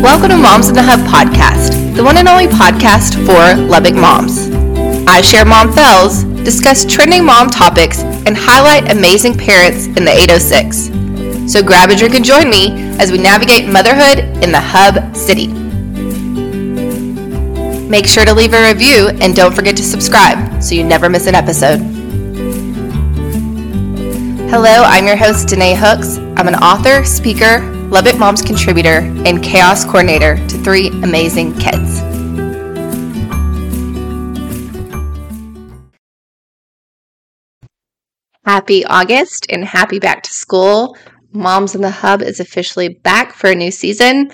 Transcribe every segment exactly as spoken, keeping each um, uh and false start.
Welcome to Moms in the Hub Podcast, the one and only podcast for Lubbock moms. I share mom fails, discuss trending mom topics, and highlight amazing parents in the eight oh six. So grab a drink and join me as we navigate motherhood in the Hub City. Make sure to leave a review and don't forget to subscribe so you never miss an episode. Hello, I'm your host, Denay Hooks. I'm an author, speaker, Lubbock Moms contributor, and chaos coordinator to three amazing kids. Happy August and happy back to school. Moms in the Hub is officially back for a new season.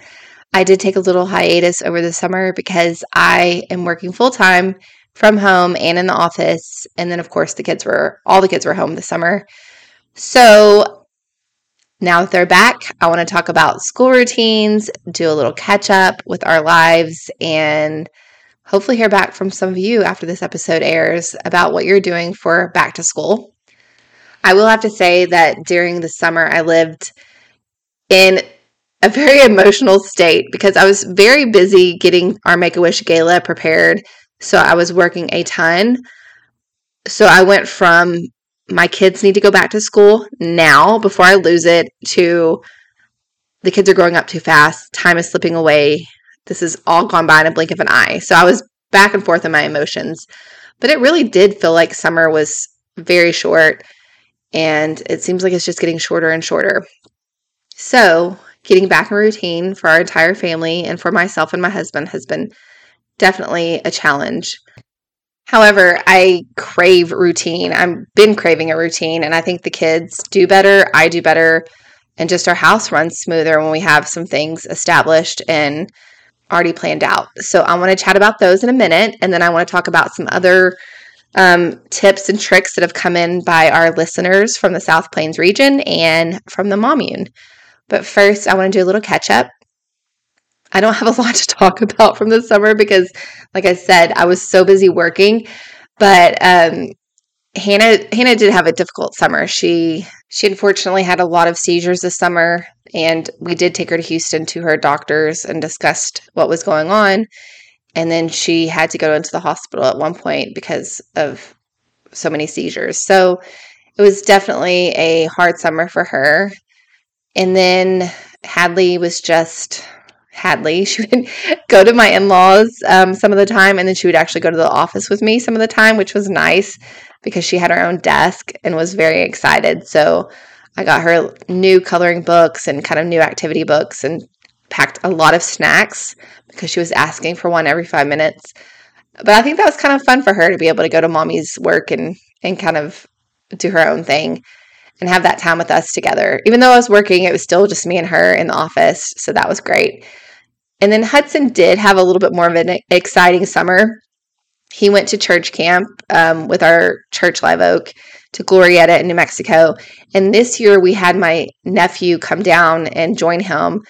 I did take a little hiatus over the summer because I am working full-time from home and in the office. And then, of course, the kids were, all the kids were home this summer. So now that they're back, I want to talk about school routines, do a little catch up with our lives, and hopefully hear back from some of you after this episode airs about what you're doing for back to school. I will have to say that during the summer, I lived in a very emotional state because I was very busy getting our Make-A-Wish gala prepared. So I was working a ton. So I went from my kids need to go back to school now before I lose it to the kids are growing up too fast. Time is slipping away. This is all gone by in a blink of an eye. So I was back and forth in my emotions, but it really did feel like summer was very short and it seems like it's just getting shorter and shorter. So getting back in routine for our entire family and for myself and my husband has been definitely a challenge. However, I crave routine. I've been craving a routine, and I think the kids do better, I do better, and just our house runs smoother when we have some things established and already planned out. So I want to chat about those in a minute, and then I want to talk about some other um, tips and tricks that have come in by our listeners from the South Plains region and from the Momune. But first, I want to do a little catch-up. I don't have a lot to talk about from the summer because, like I said, I was so busy working. But um, Hannah Hannah did have a difficult summer. She she unfortunately had a lot of seizures this summer, and we did take her to Houston to her doctors and discussed what was going on. And then she had to go into the hospital at one point because of so many seizures. So it was definitely a hard summer for her. And then Hadley was just Hadley. She would go to my in-laws um, some of the time, and then she would actually go to the office with me some of the time, which was nice because she had her own desk and was very excited. So I got her new coloring books and kind of new activity books and packed a lot of snacks because she was asking for one every five minutes. But I think that was kind of fun for her to be able to go to mommy's work and, and kind of do her own thing and have that time with us together. Even though I was working, it was still just me and her in the office, so that was great. And then Hudson did have a little bit more of an exciting summer. He went to church camp um, with our church, Live Oak, to Glorieta in New Mexico. And this year we had my nephew come down and join him.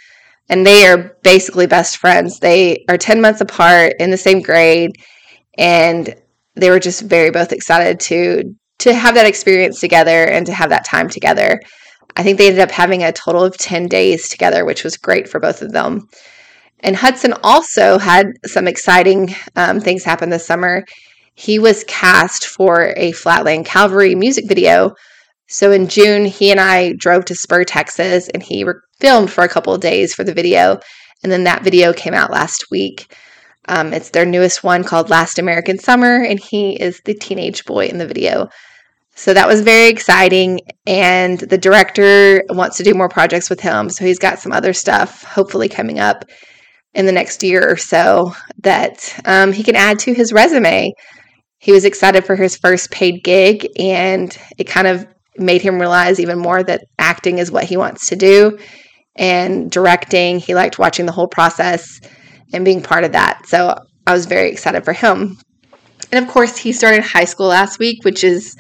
And they are basically best friends. They are ten months apart in the same grade. And they were just very both excited to to have that experience together and to have that time together. I think they ended up having a total of ten days together, which was great for both of them. And Hudson also had some exciting um, things happen this summer. He was cast for a Flatland Cavalry music video. So in June, he and I drove to Spur, Texas, and he re- filmed for a couple of days for the video. And then that video came out last week. Um, it's their newest one called Last American Summer, and he is the teenage boy in the video. So that was very exciting, and the director wants to do more projects with him, so he's got some other stuff hopefully coming up in the next year or so that um, he can add to his resume. He was excited for his first paid gig, and it kind of made him realize even more that acting is what he wants to do, and directing, he liked watching the whole process and being part of that. So I was very excited for him. And of course, he started high school last week, which is,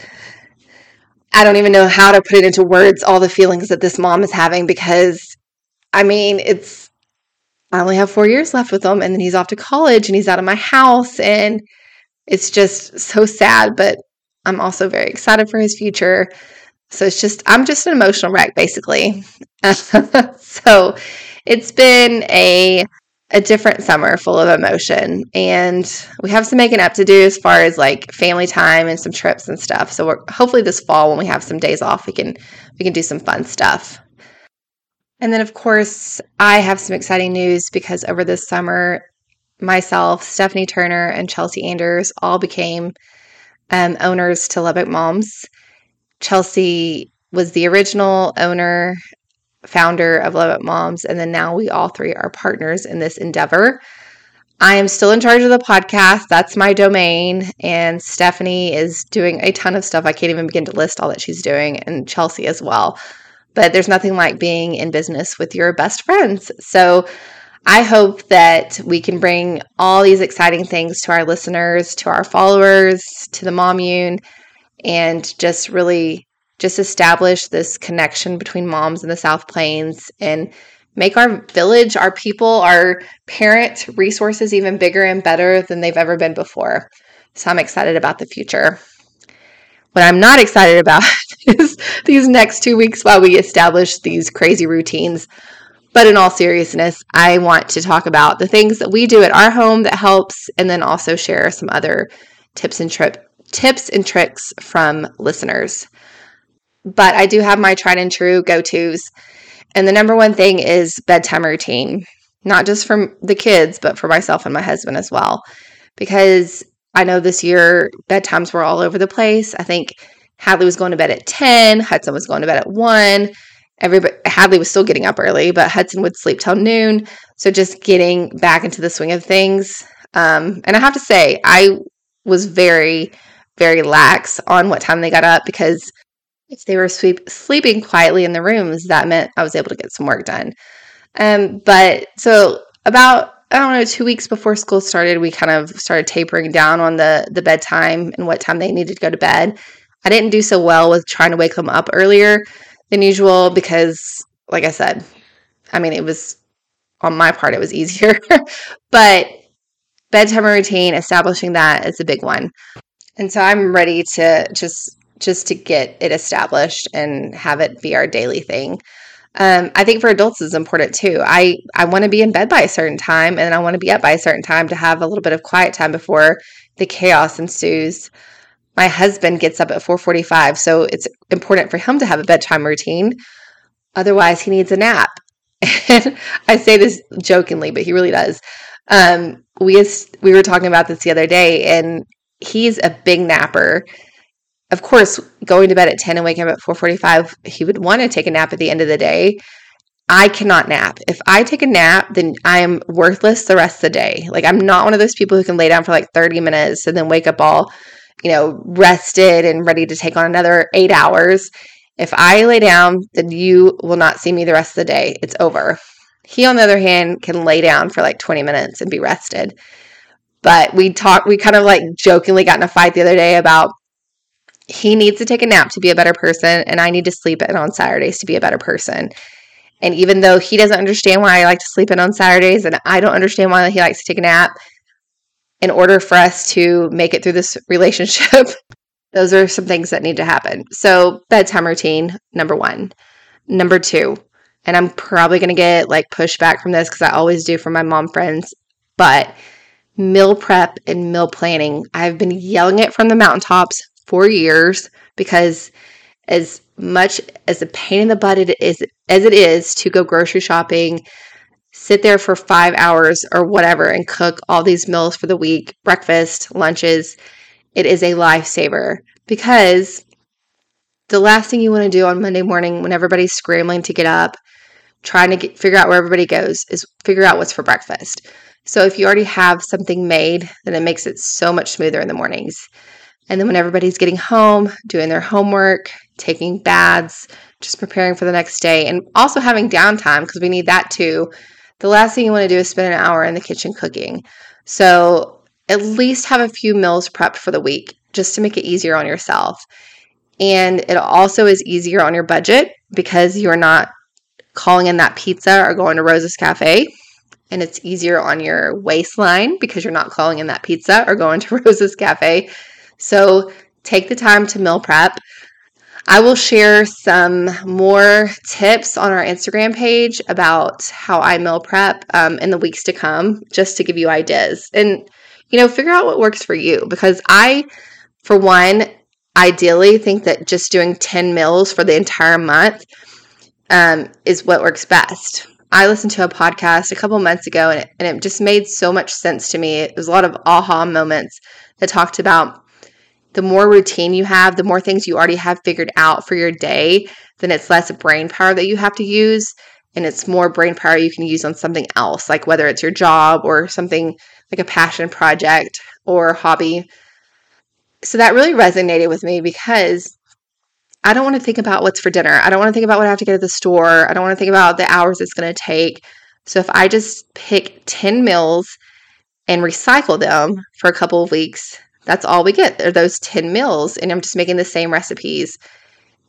I don't even know how to put it into words, all the feelings that this mom is having because, I mean, it's, I only have four years left with him, and then he's off to college and he's out of my house, and it's just so sad, but I'm also very excited for his future. So it's just, I'm just an emotional wreck, basically. So it's been a a different summer full of emotion, and we have some making up to do as far as like family time and some trips and stuff. So we're, hopefully this fall when we have some days off, we can we can do some fun stuff. And then, of course, I have some exciting news because over this summer, myself, Stephanie Turner, and Chelsea Anders all became um, owners to Lubbock Moms. Chelsea was the original owner, founder of Lubbock Moms, and then now we all three are partners in this endeavor. I am still in charge of the podcast. That's my domain, and Stephanie is doing a ton of stuff. I can't even begin to list all that she's doing, and Chelsea as well. But there's nothing like being in business with your best friends. So I hope that we can bring all these exciting things to our listeners, to our followers, to the Momune, and just really just establish this connection between moms in the South Plains and make our village, our people, our parent resources even bigger and better than they've ever been before. So I'm excited about the future. What I'm not excited about is these next two weeks while we establish these crazy routines. But in all seriousness, I want to talk about the things that we do at our home that helps, and then also share some other tips and trip tips and tricks from listeners. But I do have my tried and true go-tos. And the number one thing is bedtime routine, not just for the kids, but for myself and my husband as well. Because I know this year bedtimes were all over the place. I think Hadley was going to bed at ten, Hudson was going to bed at one. Everybody, Hadley was still getting up early, but Hudson would sleep till noon. So just getting back into the swing of things. Um, and I have to say, I was very, very lax on what time they got up because if they were sleep, sleeping quietly in the rooms, that meant I was able to get some work done. Um, but so about, I don't know, two weeks before school started, we kind of started tapering down on the, the bedtime and what time they needed to go to bed. I didn't do so well with trying to wake them up earlier than usual because, like I said, I mean, it was, on my part, it was easier. But bedtime routine, establishing that is a big one. And so I'm ready to just... just to get it established and have it be our daily thing. Um, I think for adults is important too. I, I want to be in bed by a certain time and I want to be up by a certain time to have a little bit of quiet time before the chaos ensues. My husband gets up at four forty-five, so it's important for him to have a bedtime routine. Otherwise, he needs a nap. And I say this jokingly, but he really does. Um, we we were talking about this the other day, and he's a big napper. Of course, going to bed at ten and waking up at four forty-five, he would want to take a nap at the end of the day. I cannot nap. If I take a nap, then I am worthless the rest of the day. Like, I'm not one of those people who can lay down for like thirty minutes and then wake up all, you know, rested and ready to take on another eight hours. If I lay down, then you will not see me the rest of the day. It's over. He, on the other hand, can lay down for like twenty minutes and be rested. But we talked, we kind of like jokingly got in a fight the other day about he needs to take a nap to be a better person, and I need to sleep in on Saturdays to be a better person. And even though he doesn't understand why I like to sleep in on Saturdays, and I don't understand why he likes to take a nap, in order for us to make it through this relationship, those are some things that need to happen. So bedtime routine, number one. Number two, and I'm probably going to get like pushback from this because I always do from my mom friends, but meal prep and meal planning. I've been yelling it from the mountaintops for years, because as much as a pain in the butt it is, as it is to go grocery shopping, sit there for five hours or whatever and cook all these meals for the week, breakfast, lunches, it is a lifesaver. Because the last thing you want to do on Monday morning when everybody's scrambling to get up, trying to get, figure out where everybody goes, is figure out what's for breakfast. So if you already have something made, then it makes it so much smoother in the mornings. And then when everybody's getting home, doing their homework, taking baths, just preparing for the next day, and also having downtime because we need that too. The last thing you want to do is spend an hour in the kitchen cooking. So at least have a few meals prepped for the week just to make it easier on yourself. And it also is easier on your budget because you're not calling in that pizza or going to Rosa's Cafe. And it's easier on your waistline because you're not calling in that pizza or going to Rosa's Cafe. So take the time to meal prep. I will share some more tips on our Instagram page about how I meal prep um, in the weeks to come, just to give you ideas. And, you know, figure out what works for you, because I, for one, ideally think that just doing ten meals for the entire month um, is what works best. I listened to a podcast a couple months ago, and it, and it just made so much sense to me. It was a lot of aha moments that talked about the more routine you have, the more things you already have figured out for your day, then it's less brain power that you have to use, and it's more brain power you can use on something else, like whether it's your job or something like a passion project or hobby. So that really resonated with me, because I don't want to think about what's for dinner. I don't want to think about what I have to get at the store. I don't want to think about the hours it's going to take. So if I just pick ten meals and recycle them for a couple of weeks, that's all we get are those ten meals, and I'm just making the same recipes.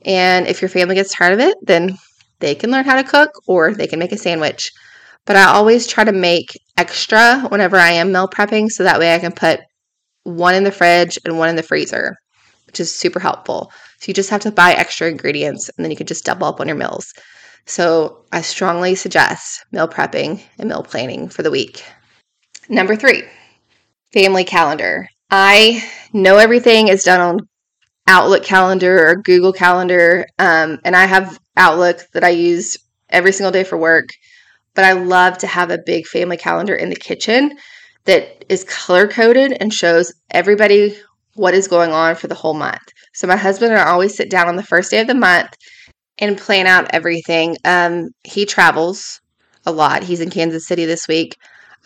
And if your family gets tired of it, then they can learn how to cook or they can make a sandwich. But I always try to make extra whenever I am meal prepping, so that way I can put one in the fridge and one in the freezer, which is super helpful. So you just have to buy extra ingredients, and then you can just double up on your meals. So I strongly suggest meal prepping and meal planning for the week. Number three, family calendar. I know everything is done on Outlook calendar or Google calendar, um, and I have Outlook that I use every single day for work, but I love to have a big family calendar in the kitchen that is color-coded and shows everybody what is going on for the whole month. So my husband and I always sit down on the first day of the month and plan out everything. Um, he travels a lot. He's in Kansas City this week.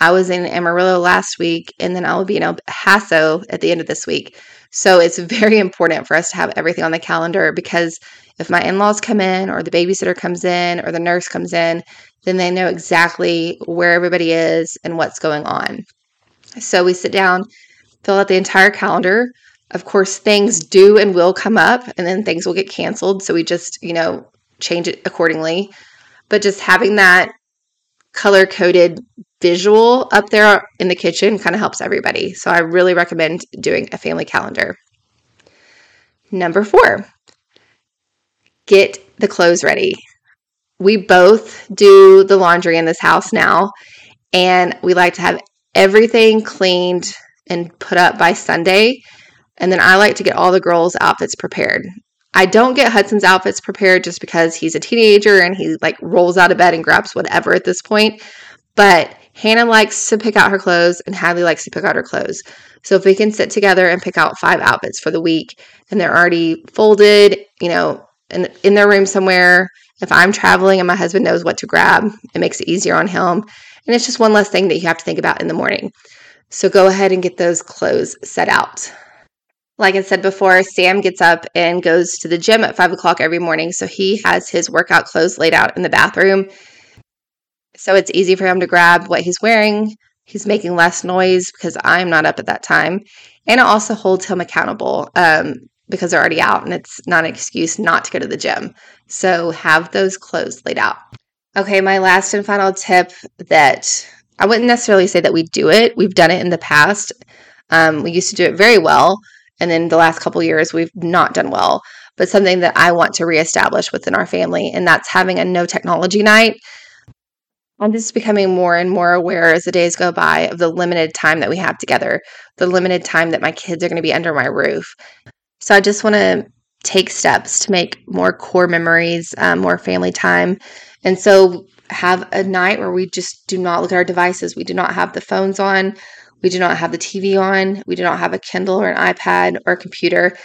I was in Amarillo last week, and then I will be in El Paso at the end of this week. So it's very important for us to have everything on the calendar, because if my in-laws come in or the babysitter comes in or the nurse comes in, then they know exactly where everybody is and what's going on. So we sit down, fill out the entire calendar. Of course, things do and will come up, and then things will get canceled. So we just, you know, change it accordingly. But just having that color-coded visual up there in the kitchen kind of helps everybody. So I really recommend doing a family calendar. Number four, get the clothes ready. We both do the laundry in this house now, and we like to have everything cleaned and put up by Sunday. And then I like to get all the girls' outfits prepared. I don't get Hudson's outfits prepared just because he's a teenager and he like rolls out of bed and grabs whatever at this point. But Hannah likes to pick out her clothes, and Hadley likes to pick out her clothes. So if we can sit together and pick out five outfits for the week, and they're already folded, you know, in, in their room somewhere. If I'm traveling and my husband knows what to grab, it makes it easier on him. And it's just one less thing that you have to think about in the morning. So go ahead and get those clothes set out. Like I said before, Sam gets up and goes to the gym at five o'clock every morning. So he has his workout clothes laid out in the bathroom. So it's easy for him to grab what he's wearing. He's making less noise because I'm not up at that time. And it also holds him accountable um, because they're already out, and it's not an excuse not to go to the gym. So have those clothes laid out. Okay, my last and final tip that I wouldn't necessarily say that we do it. We've done it in the past. Um, we used to do it very well. And then the last couple of years, we've not done well. But something that I want to reestablish within our family, and that's having a no technology night. I'm just becoming more and more aware as the days go by of the limited time that we have together, the limited time that my kids are going to be under my roof. So I just want to take steps to make more core memories, um, more family time. And so have a night where we just do not look at our devices. We do not have the phones on. We do not have the T V on. We do not have a Kindle or an iPad or a computer.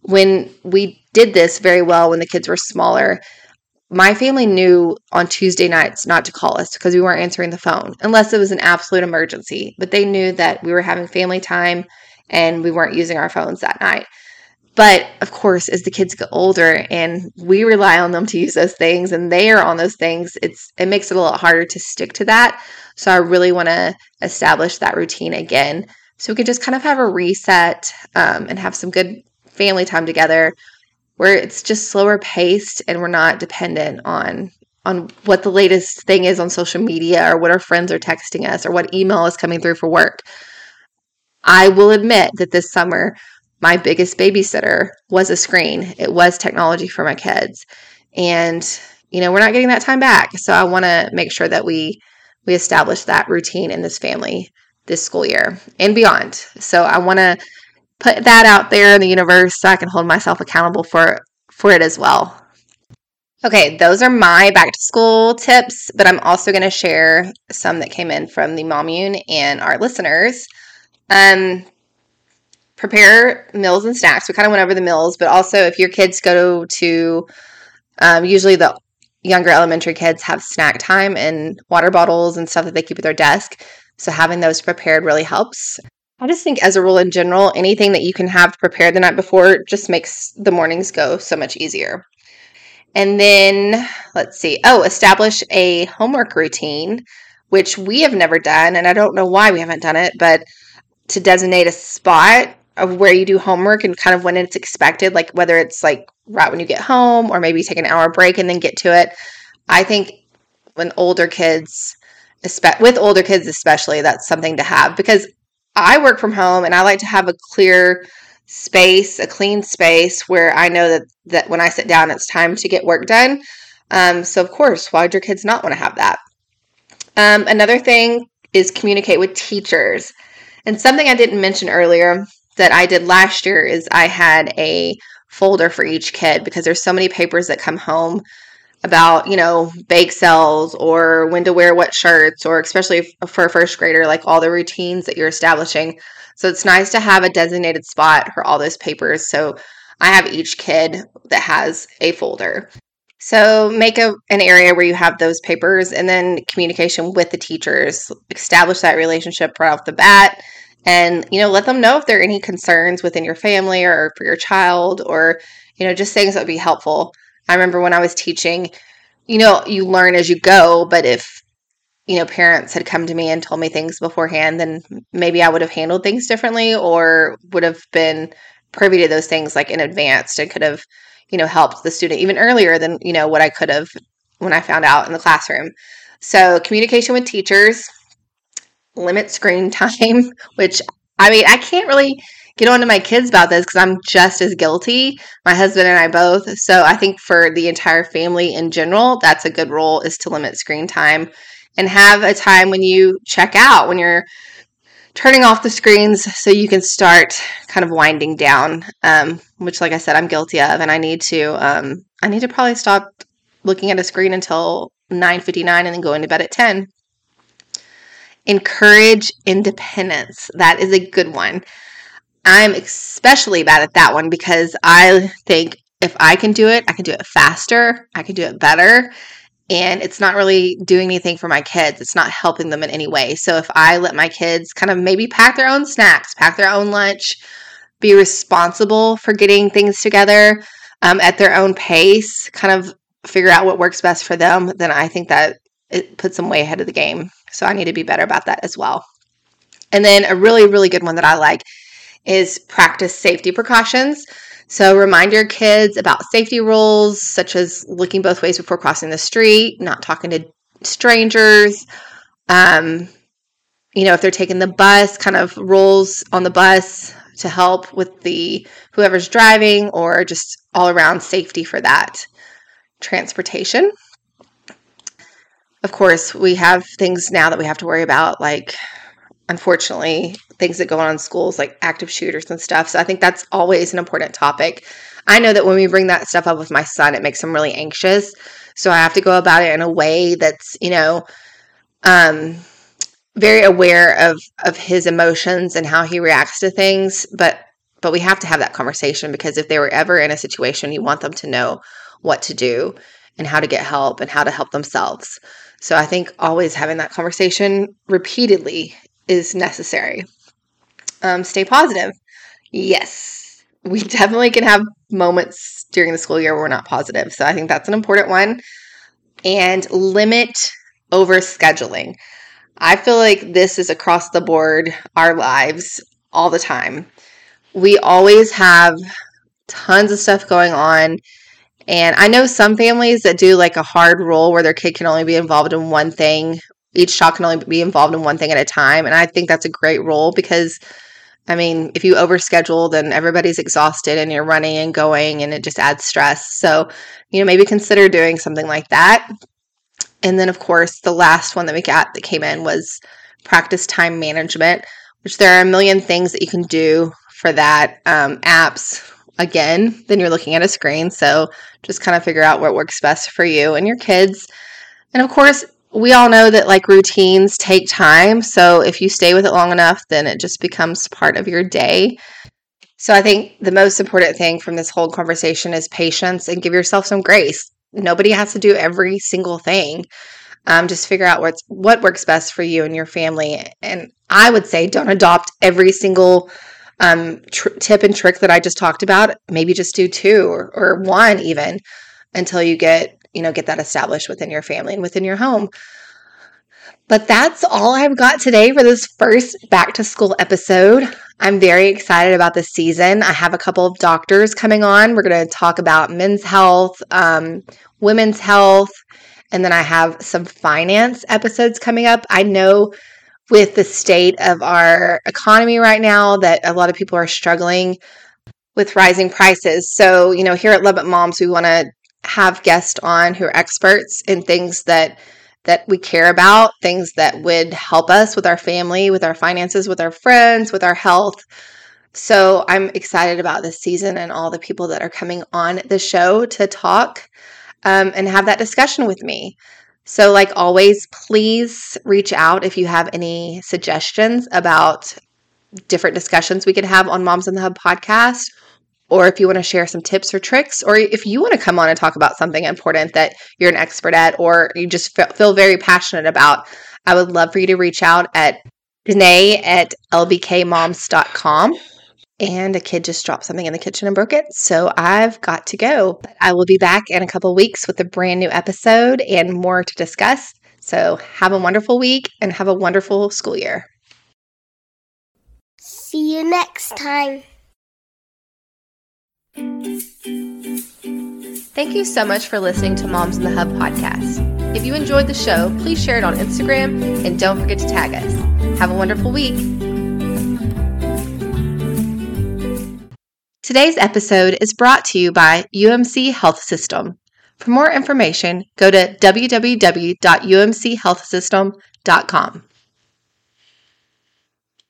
When we did this very well when the kids were smaller, my family knew on Tuesday nights not to call us because we weren't answering the phone, unless it was an absolute emergency. But they knew that we were having family time and we weren't using our phones that night. But of course, as the kids get older and we rely on them to use those things and they are on those things, it's it makes it a lot harder to stick to that. So I really want to establish that routine again, so we can just kind of have a reset um, and have some good family time together, where it's just slower paced and we're not dependent on on what the latest thing is on social media or what our friends are texting us or what email is coming through for work. I will admit that this summer my biggest babysitter was a screen. It was technology for my kids. And, you know, we're not getting that time back. So I want to make sure that we, we establish that routine in this family this school year and beyond. So I want to put that out there in the universe so I can hold myself accountable for, for it as well. Okay, those are my back to school tips, but I'm also going to share some that came in from the Momune and our listeners. Um, prepare meals and snacks. We kind of went over the meals, but also if your kids go to, um, usually the younger elementary kids have snack time and water bottles and stuff that they keep at their desk. So having those prepared really helps. I just think as a rule in general, anything that you can have prepared the night before just makes the mornings go so much easier. And then let's see. Oh, establish a homework routine, which we have never done. And I don't know why we haven't done it, but to designate a spot of where you do homework and kind of when it's expected, like whether it's like right when you get home or maybe take an hour break and then get to it. I think when older kids, with older kids especially, that's something to have because I work from home and I like to have a clear space, a clean space where I know that, that when I sit down, it's time to get work done. Um, so of course, why would your kids not want to have that? Um, another thing is communicate with teachers. And something I didn't mention earlier that I did last year is I had a folder for each kid because there's so many papers that come home about, you know, bake sales or when to wear what shirts, or especially for a first grader, like all the routines that you're establishing. So it's nice to have a designated spot for all those papers. So I have each kid that has a folder. So make a, an area where you have those papers, and then communication with the teachers. Establish that relationship right off the bat, and, you know, let them know if there are any concerns within your family or for your child, or, you know, just things that would be helpful. I remember when I was teaching, you know, you learn as you go, but if you know, parents had come to me and told me things beforehand, then maybe I would have handled things differently or would have been privy to those things like in advance and could have, you know, helped the student even earlier than, you know, what I could have when I found out in the classroom. So communication with teachers, limit screen time, which I mean, I can't really get on to my kids about this because I'm just as guilty, my husband and I both. So I think for the entire family in general, that's a good rule, is to limit screen time. And have a time when you check out, when you're turning off the screens so you can start kind of winding down, um, which, like I said, I'm guilty of. And I need to um, I need to probably stop looking at a screen until nine fifty-nine and then go into bed at ten. Encourage independence. That is a good one. I'm especially bad at that one because I think if I can do it, I can do it faster. I can do it better. And it's not really doing anything for my kids. It's not helping them in any way. So if I let my kids kind of maybe pack their own snacks, pack their own lunch, be responsible for getting things together um, at their own pace, kind of figure out what works best for them, then I think that it puts them way ahead of the game. So I need to be better about that as well. And then a really, really good one that I like is practice safety precautions. So remind your kids about safety rules, such as looking both ways before crossing the street, not talking to strangers, um, you know, if they're taking the bus, kind of rules on the bus to help with the whoever's driving, or just all around safety for that transportation. Of course, we have things now that we have to worry about, like, unfortunately, things that go on in schools like active shooters and stuff. So I think that's always an important topic. I know that when we bring that stuff up with my son, it makes him really anxious. So I have to go about it in a way that's, you know, um, very aware of, of his emotions and how he reacts to things. But, but we have to have that conversation because if they were ever in a situation, you want them to know what to do and how to get help and how to help themselves. So I think always having that conversation repeatedly is necessary. Um, stay positive. Yes, we definitely can have moments during the school year where we're not positive. So I think that's an important one. And limit overscheduling. I feel like this is across the board, our lives all the time. We always have tons of stuff going on. And I know some families that do like a hard rule where their kid can only be involved in one thing. Each child can only be involved in one thing at a time. And I think that's a great rule because I mean, if you overschedule, then everybody's exhausted and you're running and going and it just adds stress. So, you know, maybe consider doing something like that. And then, of course, the last one that we got that came in was practice time management, which there are a million things that you can do for that. Um, apps, again, then you're looking at a screen. So just kind of figure out what works best for you and your kids. And of course, we all know that like routines take time. So if you stay with it long enough, then it just becomes part of your day. So I think the most important thing from this whole conversation is patience and give yourself some grace. Nobody has to do every single thing. Um, just figure out what's, what works best for you and your family. And I would say don't adopt every single um, tr- tip and trick that I just talked about. Maybe just do two or, or one even until you get, you know, get that established within your family and within your home. But that's all I've got today for this first back to school episode. I'm very excited about this season. I have a couple of doctors coming on. We're going to talk about men's health, um, women's health, and then I have some finance episodes coming up. I know with the state of our economy right now that a lot of people are struggling with rising prices. So, you know, here at Lubbock Moms, we want to have guests on who are experts in things that that we care about, things that would help us with our family, with our finances, with our friends, with our health. So I'm excited about this season and all the people that are coming on the show to talk um, and have that discussion with me. So like always, please reach out if you have any suggestions about different discussions we could have on Moms in the Hub podcast, or if you want to share some tips or tricks, or if you want to come on and talk about something important that you're an expert at, or you just feel very passionate about, I would love for you to reach out at Denay at l b k moms dot com. And a kid just dropped something in the kitchen and broke it, so I've got to go. But I will be back in a couple weeks with a brand new episode and more to discuss. So have a wonderful week and have a wonderful school year. See you next time. Thank you so much for listening to Moms in the Hub podcast. If you enjoyed the show, please share it on Instagram and don't forget to tag us. Have a wonderful week. Today's episode is brought to you by U M C Health System. For more information, go to w w w dot u m c health system dot com.